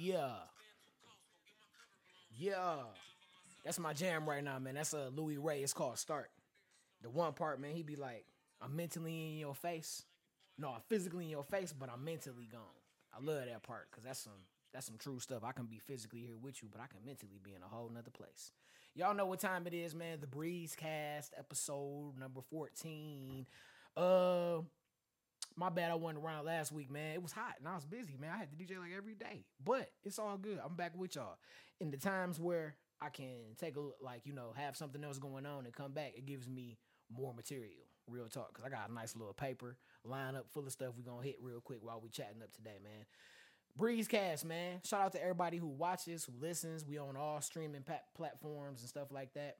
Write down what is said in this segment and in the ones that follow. Yeah. That's my jam right now, man. That's Louis Ray. It's called Start. The one part, man, he be like, I'm mentally in your face. No, I'm physically in your face, but I'm mentally gone. I love that part because that's some true stuff. I can be physically here with you, but I can mentally be in a whole nother place. Y'all know what time it is, man. The Breezecast, episode number 14. My bad, I wasn't around last week, man. It was hot and I was busy, man. I had to DJ like every day, but it's all good. I'm back with y'all. In the times where I can take a look, like, you know, have something else going on and come back, it gives me more material. Real talk, because I got a nice little paper lineup full of stuff we're going to hit real quick while we chatting up today, man. Breezecast, man. Shout out to everybody who watches, who listens. We on all streaming platforms and stuff like that.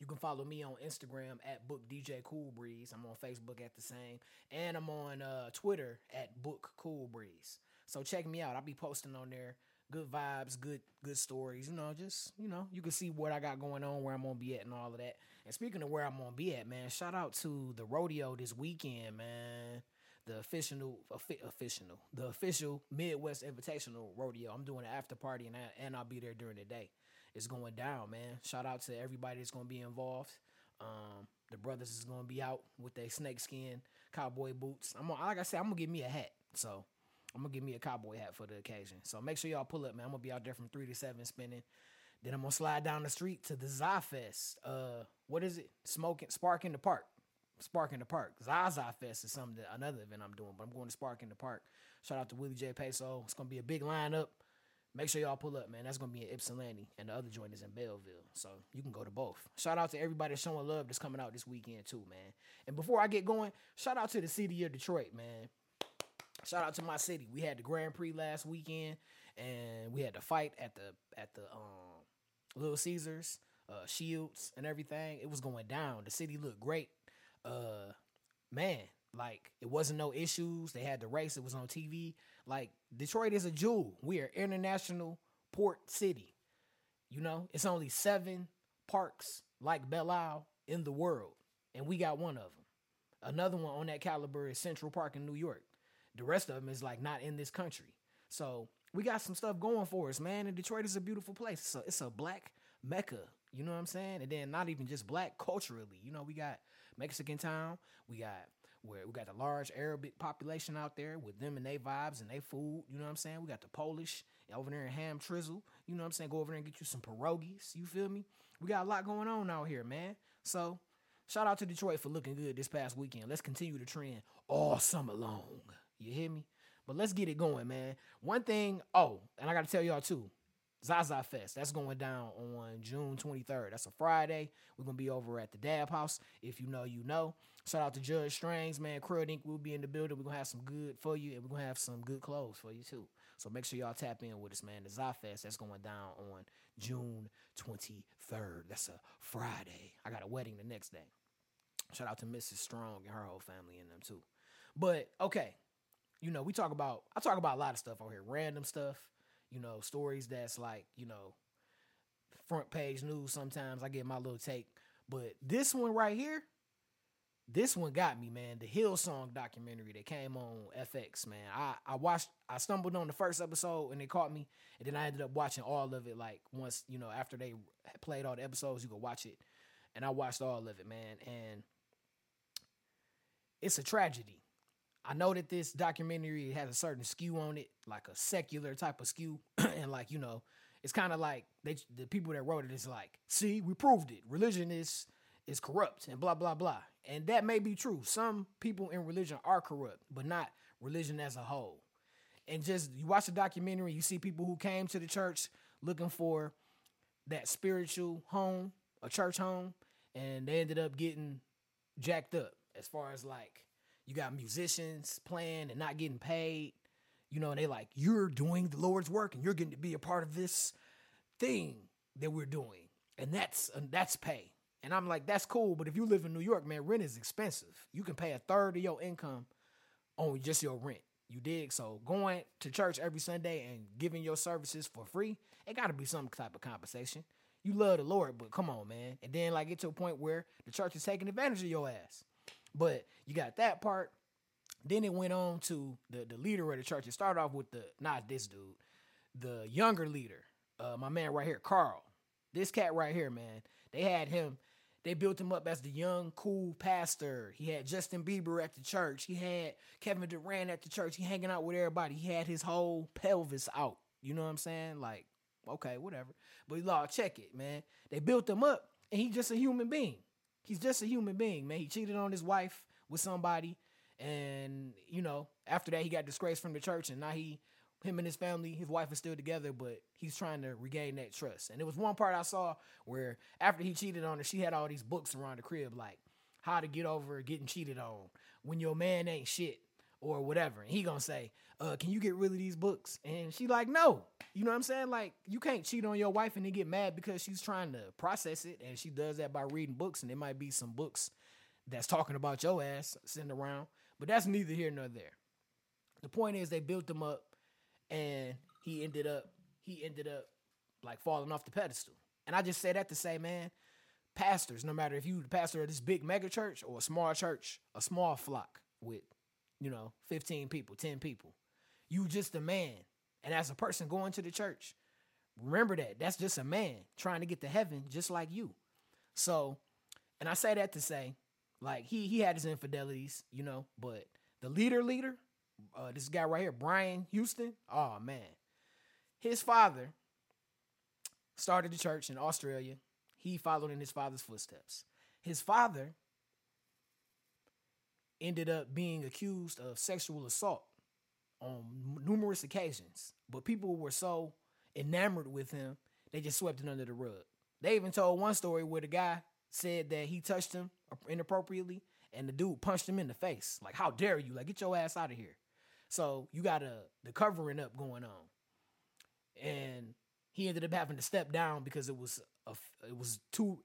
You can follow me on Instagram at BookDJCoolBreeze. I'm on Facebook at the same. And I'm on Twitter at BookCoolBreeze. So check me out. I'll be posting on there. Good vibes, good stories, you know, just, you know, you can see what I got going on, where I'm going to be at and all of that. And speaking of where I'm going to be at, man, shout out to the rodeo this weekend, man. The official Midwest Invitational Rodeo. I'm doing an after party and I'll be there during the day. It's going down, man. Shout out to everybody that's going to be involved. The brothers is going to be out with their snakeskin cowboy boots. I'm going to get me a hat, so I'm going to give me a cowboy hat for the occasion. So make sure y'all pull up, man. I'm going to be out there from 3 to 7 spinning. Then I'm going to slide down the street to the Zyfest. What is it? Spark in the Park. Spark in the Park. Zaza Fest is another event I'm doing, but I'm going to Spark in the Park. Shout out to Willie J. Peso. It's going to be a big lineup. Make sure y'all pull up, man. That's going to be in Ypsilanti, and the other joint is in Belleville. So you can go to both. Shout out to everybody showing love that's coming out this weekend too, man. And before I get going, shout out to the city of Detroit, man. Shout out to my city. We had the Grand Prix last weekend, and we had the fight at the Little Caesars, Shields, and everything. It was going down. The city looked great, man. Like, it wasn't no issues. They had the race. It was on TV. Like, Detroit is a jewel. We are international port city. You know, it's only 7 parks like Belle Isle in the world, and we got one of them. Another one on that caliber is Central Park in New York. The rest of them is, like, not in this country. So we got some stuff going for us, man. And Detroit is a beautiful place. So it's a black mecca, you know what I'm saying? And then not even just black, culturally. You know, we got Mexican town. We got the large Arabic population out there with them and their vibes and their food. You know what I'm saying? We got the Polish over there in Ham Trizzle. You know what I'm saying? Go over there and get you some pierogies. You feel me? We got a lot going on out here, man. So shout out to Detroit for looking good this past weekend. Let's continue the trend all summer long. You hear me? But let's get it going, man. One thing, and I got to tell y'all too, Zaza Fest, that's going down on June 23rd. That's a Friday. We're going to be over at the Dab House. If you know, you know. Shout out to Judge Strangs, man. Crud Inc. will be in the building. We're going to have some good for you, and we're going to have some good clothes for you too. So make sure y'all tap in with us, man. The Zaza Fest, that's going down on June 23rd. That's a Friday. I got a wedding the next day. Shout out to Mrs. Strong and her whole family and them too. But, okay. You know, I talk about a lot of stuff on here, random stuff, you know, stories that's like, you know, front page news sometimes. I get my little take. But this one right here, this one got me, man. The Hillsong documentary that came on FX, man. I stumbled on the first episode and it caught me. And then I ended up watching all of it, like, once, you know, after they played all the episodes, you could watch it. And I watched all of it, man. And it's a tragedy. I know that this documentary has a certain skew on it, like a secular type of skew. And, like, you know, it's kind of like the people that wrote it is like, see, we proved it. Religion is corrupt and blah, blah, blah. And that may be true. Some people in religion are corrupt, but not religion as a whole. And just, you watch the documentary, you see people who came to the church looking for that spiritual home, a church home, and they ended up getting jacked up as far as, like, you got musicians playing and not getting paid. You know, they like, you're doing the Lord's work and you're getting to be a part of this thing that we're doing. And that's pay. And I'm like, that's cool. But if you live in New York, man, rent is expensive. You can pay a third of your income on just your rent. You dig? So going to church every Sunday and giving your services for free, it got to be some type of compensation. You love the Lord, but come on, man. And then, like, get to a point where the church is taking advantage of your ass. But you got that part. Then it went on to the leader of the church. It started off with not this dude. the younger leader, my man right here, Carl. This cat right here, man. They had him. They built him up as the young, cool pastor. He had Justin Bieber at the church. He had Kevin Durant at the church. He hanging out with everybody. He had his whole pelvis out. You know what I'm saying? Like, okay, whatever. But y'all check it, man. They built him up, and he's just a human being. He's just a human being, man. He cheated on his wife with somebody, and, you know, after that, he got disgraced from the church, and now him and his family, his wife is still together, but he's trying to regain that trust. And there was one part I saw where after he cheated on her, she had all these books around the crib, like how to get over getting cheated on when your man ain't shit or whatever. And he gonna say, can you get rid of these books? And she like, no. You know what I'm saying? Like, you can't cheat on your wife and then get mad because she's trying to process it. And she does that by reading books. And there might be some books that's talking about your ass sitting around. But that's neither here nor there. The point is they built them up. And he ended up like falling off the pedestal. And I just say that to say, man, pastors, no matter if you the pastor of this big mega church or a small church, a small flock with, you know, 15 people, 10 people, you just a man. And as a person going to the church, remember that. That's just a man trying to get to heaven just like you. So, and I say that to say, like, he had his infidelities, you know, but the leader, this guy right here, Brian Houston, oh man, his father started the church in Australia. He followed in his father's footsteps. His father ended up being accused of sexual assault on numerous occasions, but people were so enamored with him, they just swept it under the rug. They even told one story where the guy said that he touched him inappropriately, and the dude punched him in the face. Like, how dare you? Like, get your ass out of here. So you got the covering up going on, and he ended up having to step down because it was too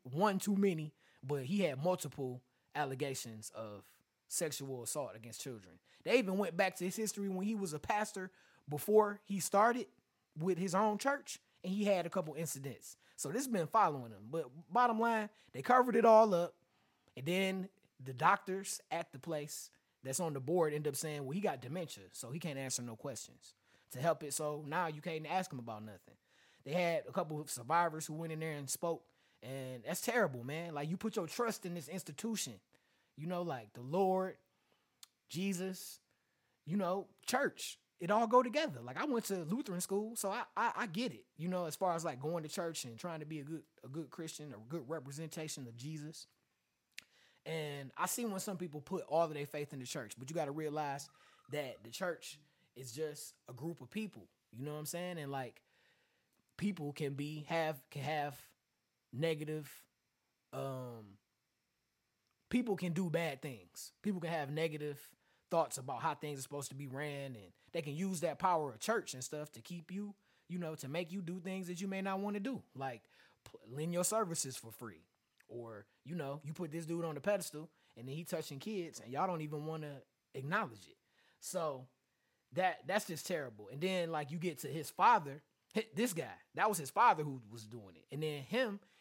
many. But he had multiple allegations of sexual assault against children. They even went back to his history when he was a pastor before he started with his own church, and he had a couple incidents. So this has been following him. But bottom line, they covered it all up, and then the doctors at the place that's on the board end up saying, well, he got dementia, so he can't answer no questions to help it. So now you can't ask him about nothing. They had a couple of survivors who went in there and spoke, and that's terrible, man. Like, you put your trust in this institution, you know, like the Lord, Jesus, you know, church. It all go together. Like, I went to Lutheran school, so I get it, you know, as far as like going to church and trying to be a good Christian, a good representation of Jesus. And I see when some people put all of their faith in the church, but you got to realize that the church is just a group of people. You know what I'm saying? And like, people can have negative, people can do bad things. People can have negative thoughts about how things are supposed to be ran, and they can use that power of church and stuff to keep you, you know, to make you do things that you may not want to do, like lend your services for free. Or, you know, you put this dude on the pedestal and then he touching kids and y'all don't even want to acknowledge it. So that's just terrible. And then, like, you get to his father, this guy, that was his father who was doing it. And then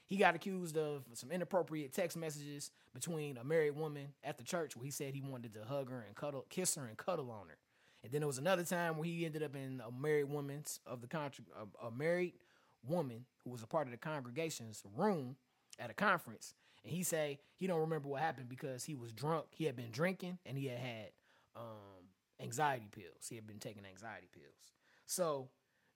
he got accused of some inappropriate text messages between a married woman at the church where he said he wanted to hug her and kiss her and cuddle on her. And then there was another time where he ended up in a married woman who was a part of the congregation's room at a conference, and he say he don't remember what happened because he was drunk. He had been drinking, and he had anxiety pills. He had been taking anxiety pills. So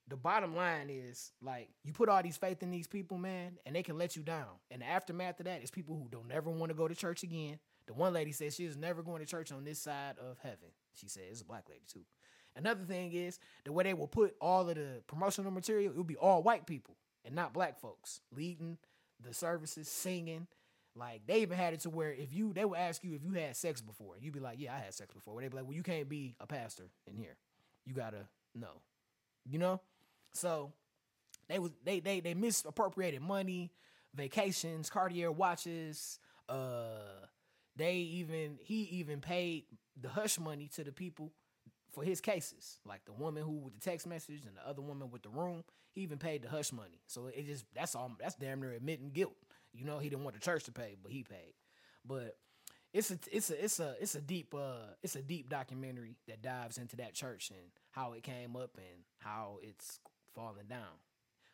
the bottom line is, like, you put all these faith in these people, man, and they can let you down. And the aftermath of that is people who don't ever want to go to church again. The one lady says she is never going to church on this side of heaven. She said it's a black lady too. Another thing is the way they will put all of the promotional material, it would be all white people and not black folks leading the services, singing. Like, they even had it to where they would ask you if you had sex before. You'd be like, yeah, I had sex before. They'd be like, well, you can't be a pastor in here. You gotta know, you know? So they misappropriated money, vacations, Cartier watches. He even paid the hush money to the people for his cases. Like the woman who with the text message and the other woman with the room, he even paid the hush money. So it just, that's damn near admitting guilt. You know, he didn't want the church to pay, but he paid. But it's a deep documentary that dives into that church and how it came up and how it's falling down.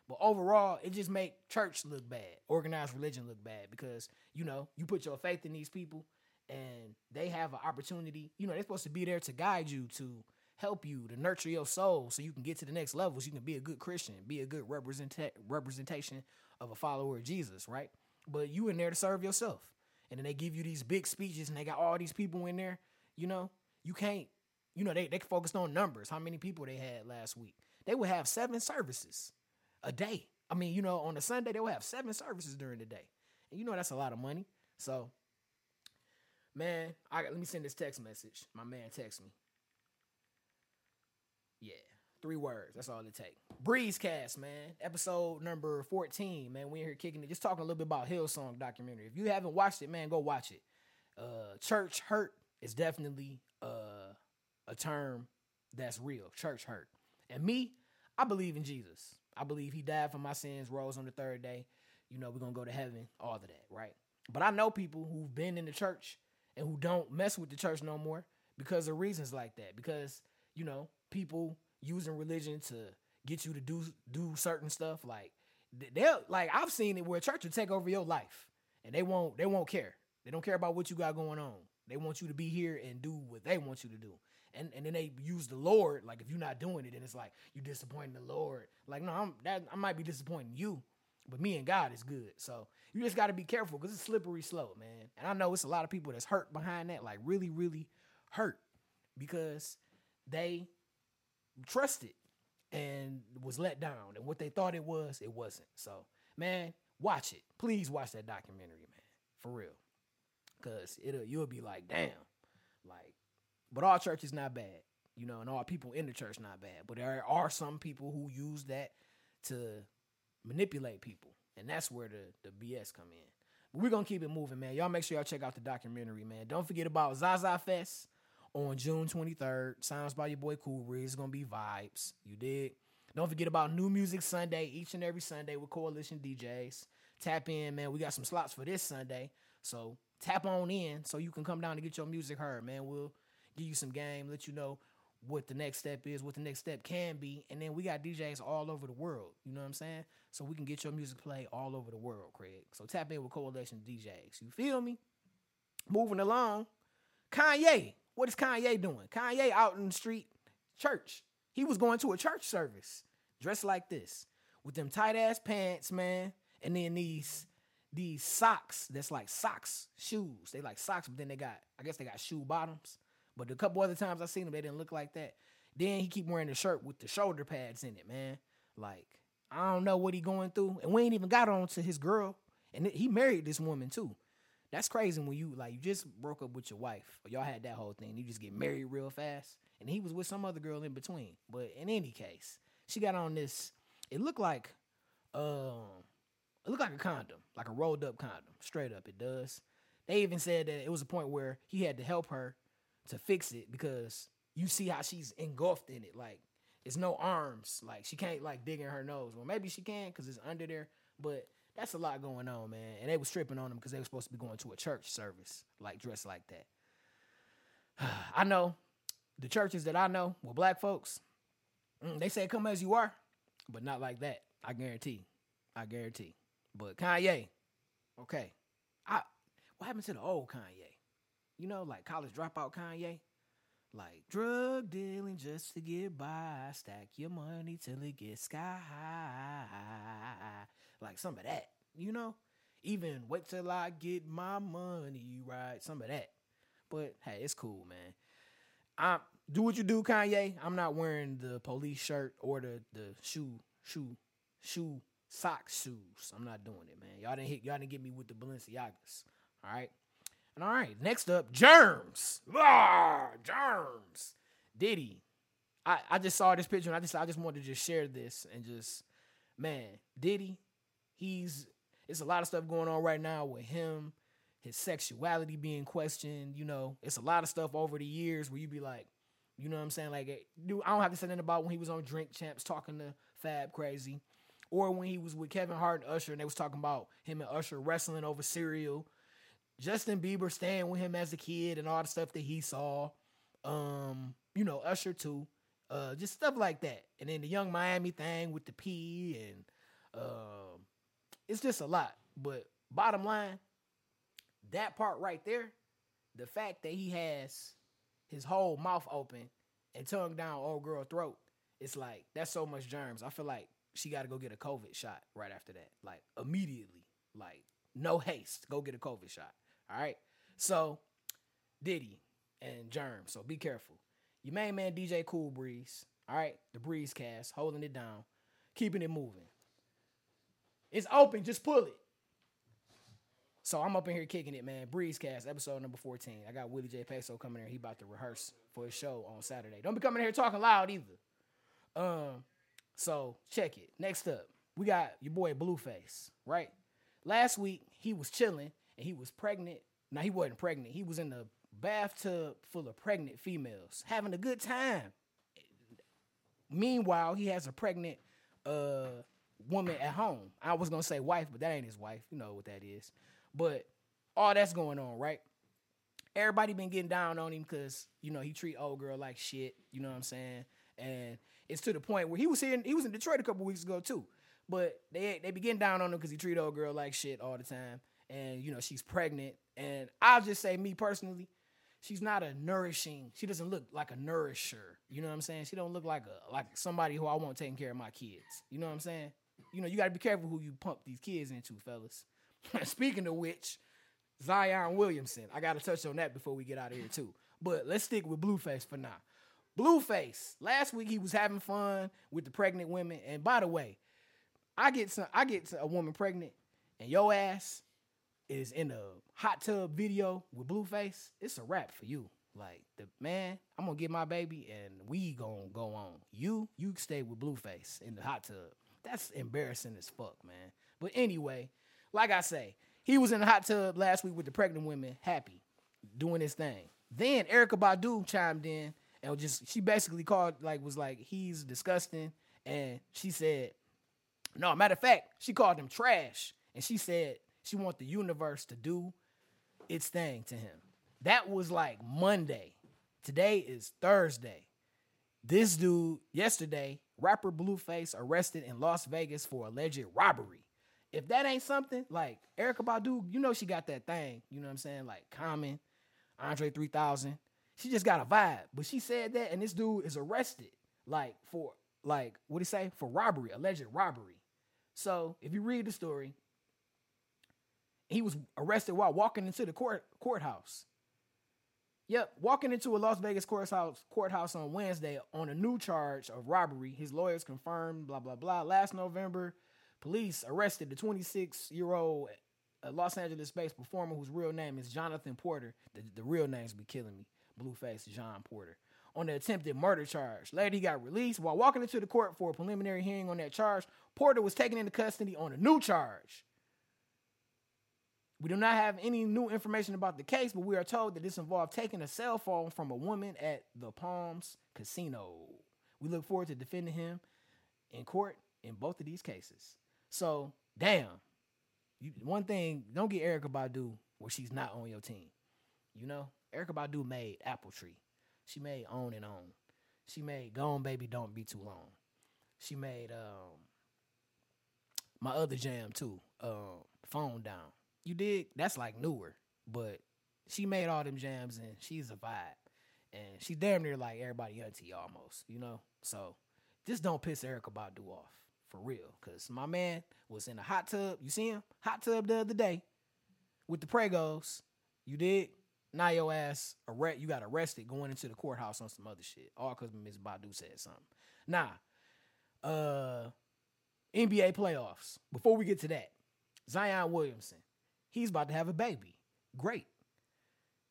But overall, it just make church look bad, organized religion look bad, because, you know, you put your faith in these people and they have an opportunity. You know, they're supposed to be there to guide you, to help you, to nurture your soul so you can get to the next level, so you can be a good Christian, be a good representation of a follower of Jesus, right? But you in there to serve yourself. And then they give you these big speeches and they got all these people in there, you know, you can't, you know, they focused on numbers, how many people they had last week. They would have 7 services a day. I mean, you know, on a Sunday, they would have 7 services during the day. And you know, that's a lot of money. So, man, let me send this text message. My man texts me. Yeah, 3 words. That's all it take. Breezecast, man. Episode number 14, man. We in here kicking it. Just talking a little bit about Hillsong documentary. If you haven't watched it, man, go watch it. Church hurt is definitely a term that's real. Church hurt. And me, I believe in Jesus. I believe he died for my sins, rose on the 3rd day. You know, we're going to go to heaven, all of that, right? But I know people who've been in the church and who don't mess with the church no more because of reasons like that. Because, you know, people using religion to get you to do certain stuff. Like, they'll, like, I've seen it where church will take over your life and they won't care. They don't care about what you got going on. They want you to be here and do what they want you to do. And then they use the Lord. Like, if you're not doing it, then it's like you're disappointing the Lord. Like, no, I might be disappointing you, but me and God is good. So you just got to be careful because it's slippery slope, man. And I know it's a lot of people that's hurt behind that, like really, really hurt, because they trusted and was let down. And what they thought it was, it wasn't. So, man, watch it. Please watch that documentary, man, for real. Because you'll be like, damn, like. But all church is not bad, you know, and all people in the church not bad. But there are some people who use that to manipulate people, and that's where the BS come in. But we're going to keep it moving, man. Y'all make sure y'all check out the documentary, man. Don't forget about Zaza Fest on June 23rd. Sounds by your boy Cool Reed. It's going to be vibes. You dig? Don't forget about New Music Sunday, each and every Sunday with Coalition DJs. Tap in, man. We got some slots for this Sunday, so tap on in so you can come down and get your music heard, man. We'll give you some game, let you know what the next step is, what the next step can be. And then we got DJs all over the world, you know what I'm saying? So we can get your music played all over the world, Craig. So tap in with Coalition DJs. You feel me? Moving along, Kanye. What is Kanye doing? Kanye out in the street, church. He was going to a church service dressed like this with them tight-ass pants, man, and then these socks that's like socks, shoes. They like socks, but then they got shoe bottoms. But a couple other times I seen them, they didn't look like that. Then he keep wearing the shirt with the shoulder pads in it, man. Like, I don't know what he going through. And we ain't even got on to his girl. And he married this woman, too. That's crazy when you just broke up with your wife. Or y'all had that whole thing. You just get married real fast. And he was with some other girl in between. But in any case, she got on this. It looked like a condom. Like a rolled up condom. Straight up, it does. They even said that it was a point where he had to help her to fix it, because you see how she's engulfed in it. Like, there's no arms. Like, she can't, like, dig in her nose. Well, maybe she can because it's under there, but that's a lot going on, man. And they was tripping on them because they were supposed to be going to a church service, like, dressed like that. I know the churches that I know were black folks. They say, come as you are, but not like that. I guarantee. But Kanye, okay. What happened to the old Kanye? You know, like college dropout Kanye, like drug dealing just to get by, stack your money till it gets sky high, like some of that, you know, even wait till I get my money right, some of that. But hey, it's cool, man. Do what you do, Kanye. I'm not wearing the police shirt or the shoe sock shoes. I'm not doing it, man. Y'all didn't get me with the Balenciagas. All right. And all right, next up, Germs. Germs. Diddy. I just saw this picture and I just wanted to just share this and just, man, Diddy, it's a lot of stuff going on right now with him, his sexuality being questioned, you know. It's a lot of stuff over the years where you be like, you know what I'm saying? Like, dude, I don't have to say nothing about when he was on Drink Champs talking to Fab crazy, or when he was with Kevin Hart and Usher and they was talking about him and Usher wrestling over cereal. Justin Bieber staying with him as a kid and all the stuff that he saw. You know, Usher too. Just stuff like that. And then the Young Miami thing with the P, and it's just a lot. But bottom line, that part right there, the fact that he has his whole mouth open and tongue down old girl throat, it's like, that's so much germs. I feel like she got to go get a COVID shot right after that. Like, immediately. Like, no haste. Go get a COVID shot. All right? So, Diddy and germs. So, be careful. Your main man, DJ Cool Breeze. All right? The Breezecast, holding it down. Keeping it moving. It's open. Just pull it. So, I'm up in here kicking it, man. Breezecast, episode number 14. I got Willie J. Peso coming here. He about to rehearse for his show on Saturday. Don't be coming in here talking loud either. So check it. Next up, we got your boy Blueface, right? Last week he was chilling and he was pregnant. Now he wasn't pregnant. He was in the bathtub full of pregnant females, having a good time. Meanwhile, he has a pregnant woman at home. I was gonna say wife, but that ain't his wife. You know what that is. But all that's going on, right? Everybody been getting down on him because, you know, he treat old girl like shit. You know what I'm saying? And it's to the point where he was in Detroit a couple weeks ago too, but they be getting down on him because he treat old girl like shit all the time, and you know she's pregnant. And I'll just say, me personally, she's not a nourishing. She doesn't look like a nourisher. You know what I'm saying? She don't look like somebody who I want taking care of my kids. You know what I'm saying? You know you got to be careful who you pump these kids into, fellas. Speaking of which, Zion Williamson. I got to touch on that before we get out of here too. But let's stick with Blueface for now. Blueface, last week he was having fun with the pregnant women. And by the way, I get a woman pregnant and your ass is in a hot tub video with Blueface, it's a wrap for you. Like, the man, I'm going to get my baby and we going to go on. You stay with Blueface in the hot tub. That's embarrassing as fuck, man. But anyway, like I say, he was in the hot tub last week with the pregnant women, happy, doing his thing. Then Erykah Badu chimed in. And she basically was like, he's disgusting. And she said, no, matter of fact, she called him trash. And she said she wants the universe to do its thing to him. That was like Monday. Today is Thursday. This dude, yesterday, rapper Blueface arrested in Las Vegas for alleged robbery. If that ain't something, like, Erykah Badu, you know she got that thing. You know what I'm saying? Like, Common, Andre 3000. She just got a vibe, but she said that, and this dude is arrested, like, for, like, what'd he say? For robbery, alleged robbery. So, if you read the story, he was arrested while walking into the courthouse. Yep, walking into a Las Vegas courthouse on Wednesday on a new charge of robbery. His lawyers confirmed, blah, blah, blah. Last November, police arrested the 26-year-old Los Angeles-based performer whose real name is Jonathan Porter. The real names be killing me. Blueface John Porter on the attempted murder charge. Later, he got released. While walking into the court for a preliminary hearing on that charge, Porter was taken into custody on a new charge. We do not have any new information about the case, but we are told that this involved taking a cell phone from a woman at the Palms Casino. We look forward to defending him in court in both of these cases. So, damn. One thing, don't get Erykah Badu where she's not on your team. You know? Erykah Badu made Apple Tree. She made On and On. She made Gone Baby Don't Be Too Long. She made my other jam too, Phone Down. You dig? That's like newer, but she made all them jams and she's a vibe. And she's damn near like everybody auntie almost, you know? So just don't piss Erykah Badu off for real, because my man was in a hot tub. You see him? Hot tub the other day with the Pregos. You dig? Now your ass, you got arrested going into the courthouse on some other shit. All because Ms. Badu said something. Now, NBA playoffs. Before we get to that, Zion Williamson, he's about to have a baby. Great.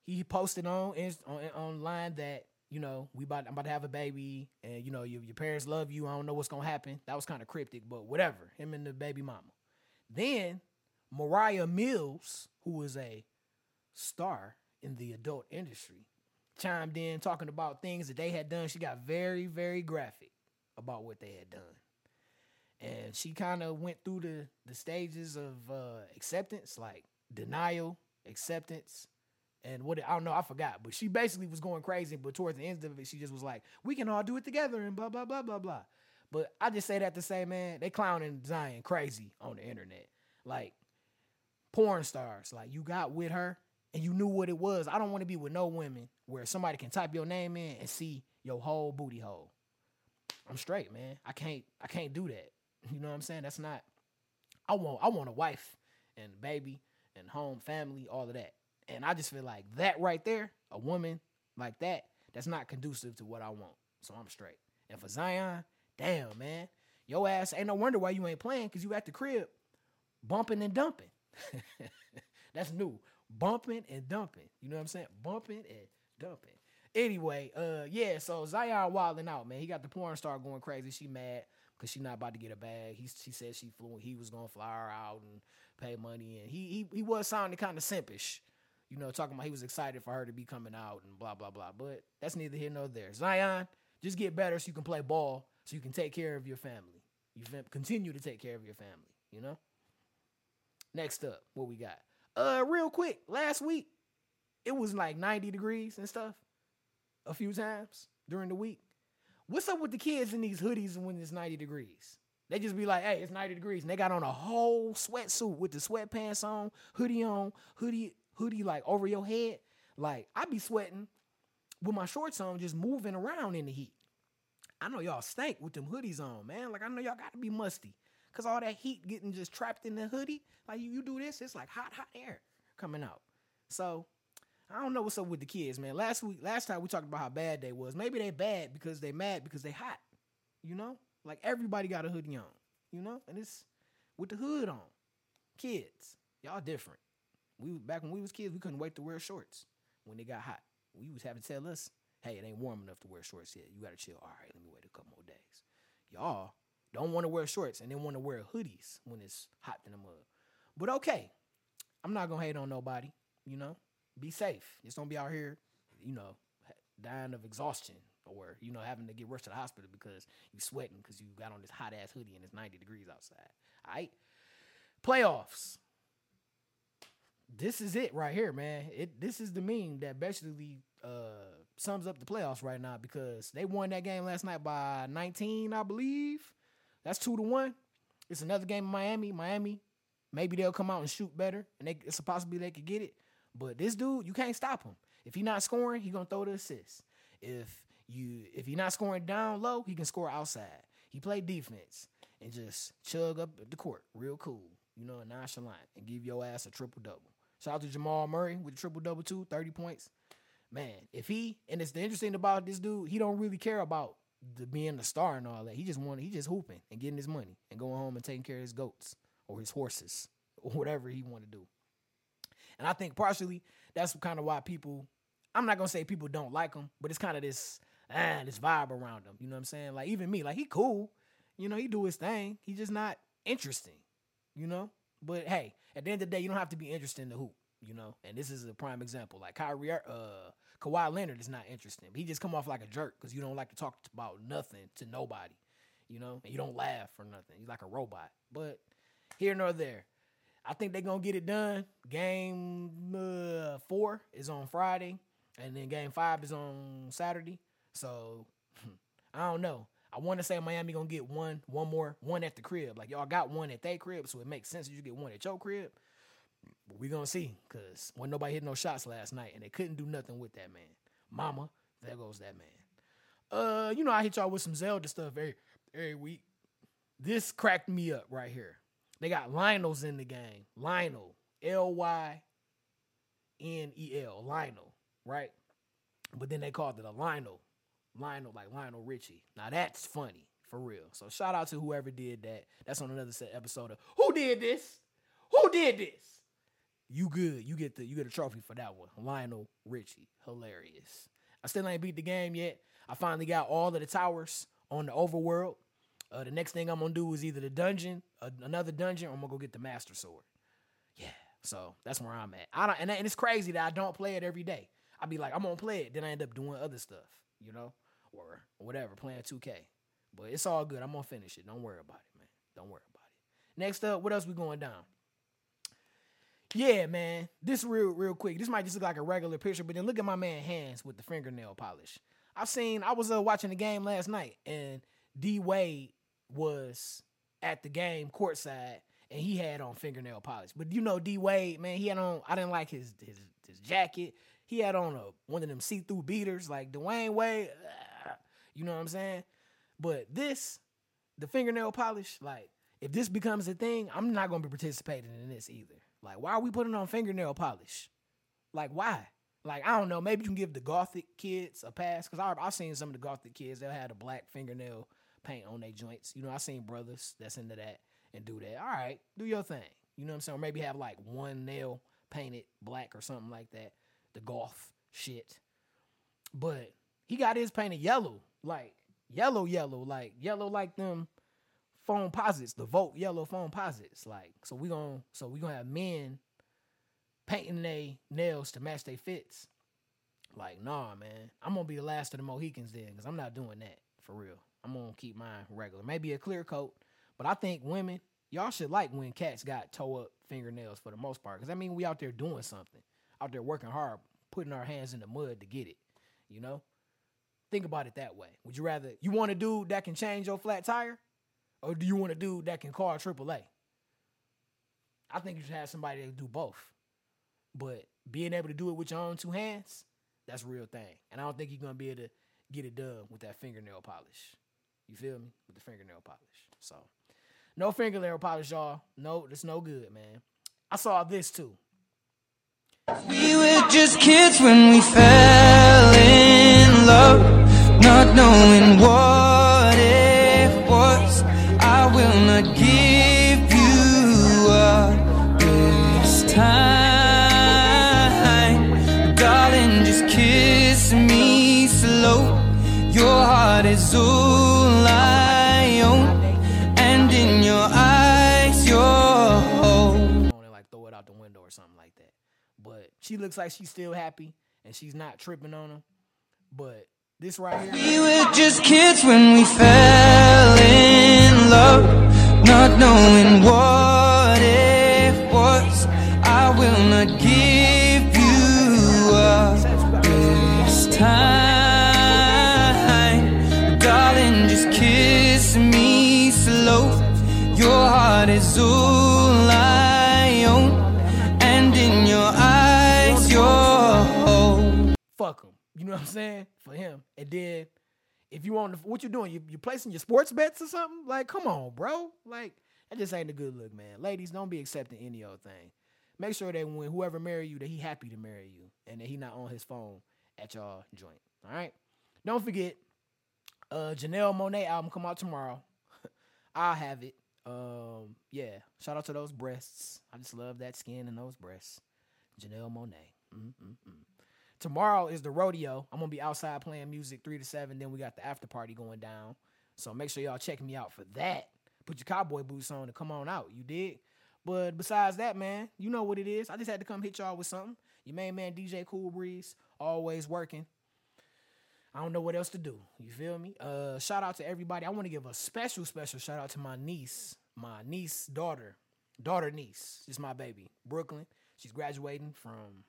He posted online that, you know, I'm about to have a baby, and, you know, your parents love you. I don't know what's going to happen. That was kind of cryptic, but whatever. Him and the baby mama. Then, Mariah Mills, who is a star in the adult industry, chimed in talking about things that they had done. She got very, very graphic about what they had done. And she kind of went through the stages of acceptance, like denial, acceptance, and what, I don't know, I forgot, but she basically was going crazy, but towards the end of it, she just was like, we can all do it together and blah, blah, blah, blah, blah. But I just say that to say, man, they clowning Zion crazy on the internet. Like, porn stars, like, you got with her and you knew what it was. I don't want to be with no women where somebody can type your name in and see your whole booty hole. I'm straight, man. I can't do that. You know what I'm saying? That's not, I want a wife and baby and home, family, all of that. And I just feel like that right there, a woman like that, that's not conducive to what I want. So I'm straight. And for Zion, damn, man, your ass, ain't no wonder why you ain't playing, because you at the crib bumping and dumping. That's new. Bumping and dumping. You know what I'm saying? Bumping and dumping. Anyway, so Zion wilding out, man. He got the porn star going crazy. She mad because she not about to get a bag. She said she flew, he was going to fly her out and pay money. And he was sounding kind of simpish, you know, talking about he was excited for her to be coming out and blah, blah, blah. But that's neither here nor there. Zion, just get better so you can play ball, so you can take care of your family. You continue to take care of your family, you know? Next up, what we got? Real quick, last week, it was like 90 degrees and stuff a few times during the week. What's up with the kids in these hoodies when it's 90 degrees? They just be like, hey, it's 90 degrees. And they got on a whole sweatsuit with the sweatpants on, hoodie like over your head. Like, I be sweating with my shorts on, just moving around in the heat. I know y'all stank with them hoodies on, man. Like, I know y'all got to be musty, because all that heat getting just trapped in the hoodie. Like, you do this, it's like hot air coming out. So, I don't know what's up with the kids, man. Last time we talked about how bad they was. Maybe they bad because they mad because they hot, you know? Like, everybody got a hoodie on, you know? And it's with the hood on. Kids, y'all different. Back when we was kids, we couldn't wait to wear shorts when they got hot. We was having to tell us, hey, it ain't warm enough to wear shorts yet. You got to chill. All right, let me wait a couple more days. Y'all don't want to wear shorts and then want to wear hoodies when it's hot in the mud. But okay, I'm not going to hate on nobody, you know? Be safe. Just don't be out here, you know, dying of exhaustion or, you know, having to get rushed to the hospital because you sweating because you got on this hot-ass hoodie and it's 90 degrees outside. All right? Playoffs. This is it right here, man. This is the meme that basically sums up the playoffs right now, because they won that game last night by 19, I believe. That's 2-1. It's another game in Miami. Miami, maybe they'll come out and shoot better, and it's a possibility they could get it. But this dude, you can't stop him. If he's not scoring, he's going to throw the assist. If he's not scoring down low, he can score outside. He play defense and just chug up the court real cool, you know, and nonchalant, and give your ass a triple-double. Shout out to Jamal Murray with a triple-double, too, 30 points. Man, and it's the interesting about this dude, he don't really care about being the star and all that. He just hooping and getting his money and going home and taking care of his goats or his horses or whatever he want to do. And I think partially that's kind of why people, I'm not going to say people don't like him, but it's kind of this vibe around him. You know what I'm saying? Like, even me, like, he cool. You know, he do his thing. He just not interesting, you know? But, hey, at the end of the day, you don't have to be interesting to hoop, you know? And this is a prime example. Like, Kawhi Leonard is not interesting. He just come off like a jerk because you don't like to talk about nothing to nobody, you know? And you don't laugh for nothing. He's like a robot. But here nor there. I think they're going to get it done. Game 4 is on Friday, and then Game 5 is on Saturday. So, I don't know. I want to say Miami going to get one at the crib. Like, y'all got one at their crib, so it makes sense that you get one at your crib. But we're going to see, because wasn't nobody hitting no shots last night, and they couldn't do nothing with that man. Mama, there goes that man. You know, I hit y'all with some Zelda stuff every week. This cracked me up right here. They got Lynel's in the game. Lynel, Lynel, Lynel, right? But then they called it a Lionel, like Lionel Richie. Now that's funny, for real. So shout out to whoever did that. That's on another episode of Who Did This? Who Did This? You good. You get a trophy for that one. Lionel Richie. Hilarious. I still ain't beat the game yet. I finally got all of the towers on the overworld. The next thing I'm going to do is either the dungeon, another dungeon, or I'm going to go get the Master Sword. Yeah, so that's where I'm at. And it's crazy that I don't play it every day. I be like, I'm going to play it. Then I end up doing other stuff, you know, or whatever, playing 2K. But it's all good. I'm going to finish it. Don't worry about it, man. Don't worry about it. Next up, what else we going down? Yeah, man. This real quick. This might just look like a regular picture, but then look at my man's hands with the fingernail polish. I was watching the game last night, and D-Wade was at the game courtside, and he had on fingernail polish. But you know D-Wade, man, he had on, I didn't like his jacket. He had on one of them see-through beaters like Dwayne Wade. You know what I'm saying? But this, the fingernail polish, like, if this becomes a thing, I'm not going to be participating in this either. Like, why are we putting on fingernail polish? Like, why? Like, I don't know. Maybe you can give the Gothic kids a pass. Because I've seen some of the Gothic kids. They'll have the black fingernail paint on their joints. You know, I've seen brothers that's into that and do that. All right, do your thing. You know what I'm saying? Or maybe have, like, one nail painted black or something like that. The Goth shit. But he got his painted yellow. Like, yellow. Like, yellow like them Foamposites, the Volt yellow Foamposites. Like, so we gonna have men painting their nails to match their fits. Like, nah, man. I'm gonna be the last of the Mohicans then, because I'm not doing that for real. I'm gonna keep mine regular. Maybe a clear coat. But I think women, y'all should like when cats got toe-up fingernails for the most part. Because that means we out there doing something. Out there working hard, putting our hands in the mud to get it. You know? Think about it that way. Would you rather, you want a dude that can change your flat tire? Or do you want a dude that can call AAA? I think you should have somebody that can do both. But being able to do it with your own two hands, that's a real thing. And I don't think you're going to be able to get it done with that fingernail polish. You feel me? With the fingernail polish. So, no fingernail polish, y'all. No, that's no good, man. I saw this, too. We were just kids when we fell in love, not knowing what it was. I will not give you up this time. Darling, just kiss me slow. Your heart is all I own, and in your eyes, your home. Like, throw it out the window or something like that. But she looks like she's still happy, and she's not tripping on him. But this right here. We were just kids when we fell in love, not knowing what it was. I will not give you up this time. Darling, just kiss me slow. Your heart is all I own, and in your eyes, your home. Fuck him. You know what I'm saying? For him. And then, if you want, what you doing? You placing your sports bets or something? Like, come on, bro. Like, that just ain't a good look, man. Ladies, don't be accepting any old thing. Make sure that when whoever marry you, that he happy to marry you. And that he not on his phone at y'all joint. All right? Don't forget, Janelle Monae album come out tomorrow. I'll have it. Yeah. Shout out to those breasts. I just love that skin and those breasts. Janelle Monae. Tomorrow is the rodeo. I'm going to be outside playing music 3 to 7. Then we got the after party going down. So make sure y'all check me out for that. Put your cowboy boots on and come on out. You dig? But besides that, man, you know what it is. I just had to come hit y'all with something. Your main man, DJ Cool Breeze, always working. I don't know what else to do. You feel me? Shout out to everybody. I want to give a special, special shout out to my daughter niece. It's my baby, Brooklyn. She's graduating from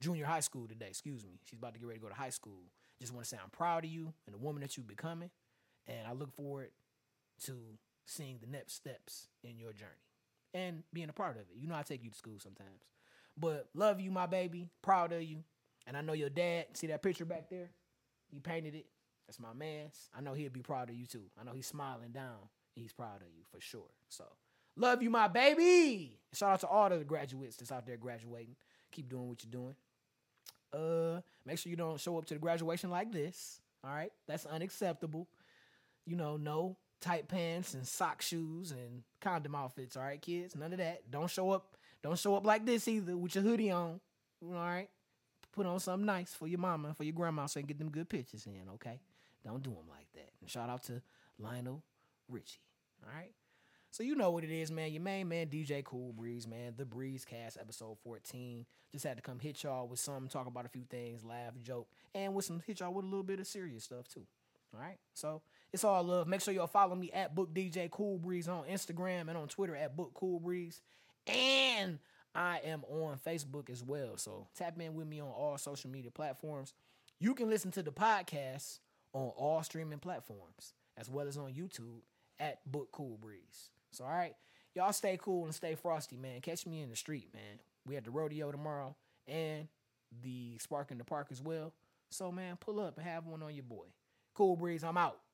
junior high school today. Excuse me. She's about to get ready to go to high school. Just want to say I'm proud of you and the woman that you're becoming. And I look forward to seeing the next steps in your journey and being a part of it. You know, I take you to school sometimes. But love you, my baby. Proud of you. And I know your dad. See that picture back there? He painted it. That's my man's. I know he'll be proud of you, too. I know he's smiling down. He's proud of you for sure. So. Love you, my baby. Shout out to all the graduates that's out there graduating. Keep doing what you're doing. Make sure you don't show up to the graduation like this. All right? That's unacceptable. You know, no tight pants and sock shoes and condom outfits. All right, kids? None of that. Don't show up like this either with your hoodie on. All right? Put on something nice for your mama and for your grandma so you can get them good pictures in, okay? Don't do them like that. And shout out to Lionel Richie. All right? So you know what it is, man. Your main man, DJ Cool Breeze, man. The Breezecast, episode 14. Just had to come hit y'all with something, talk about a few things, laugh, joke, and hit y'all with a little bit of serious stuff, too. All right? So it's all love. Make sure y'all follow me at Book DJ Cool Breeze on Instagram and on Twitter at Book Cool Breeze. And I am on Facebook as well. So tap in with me on all social media platforms. You can listen to the podcast on all streaming platforms, as well as on YouTube at Book Cool Breeze. So, all right, y'all stay cool and stay frosty, man. Catch me in the street, man. We at the rodeo tomorrow and the Spark in the Park as well. So, man, pull up and have one on your boy. Cool Breeze, I'm out.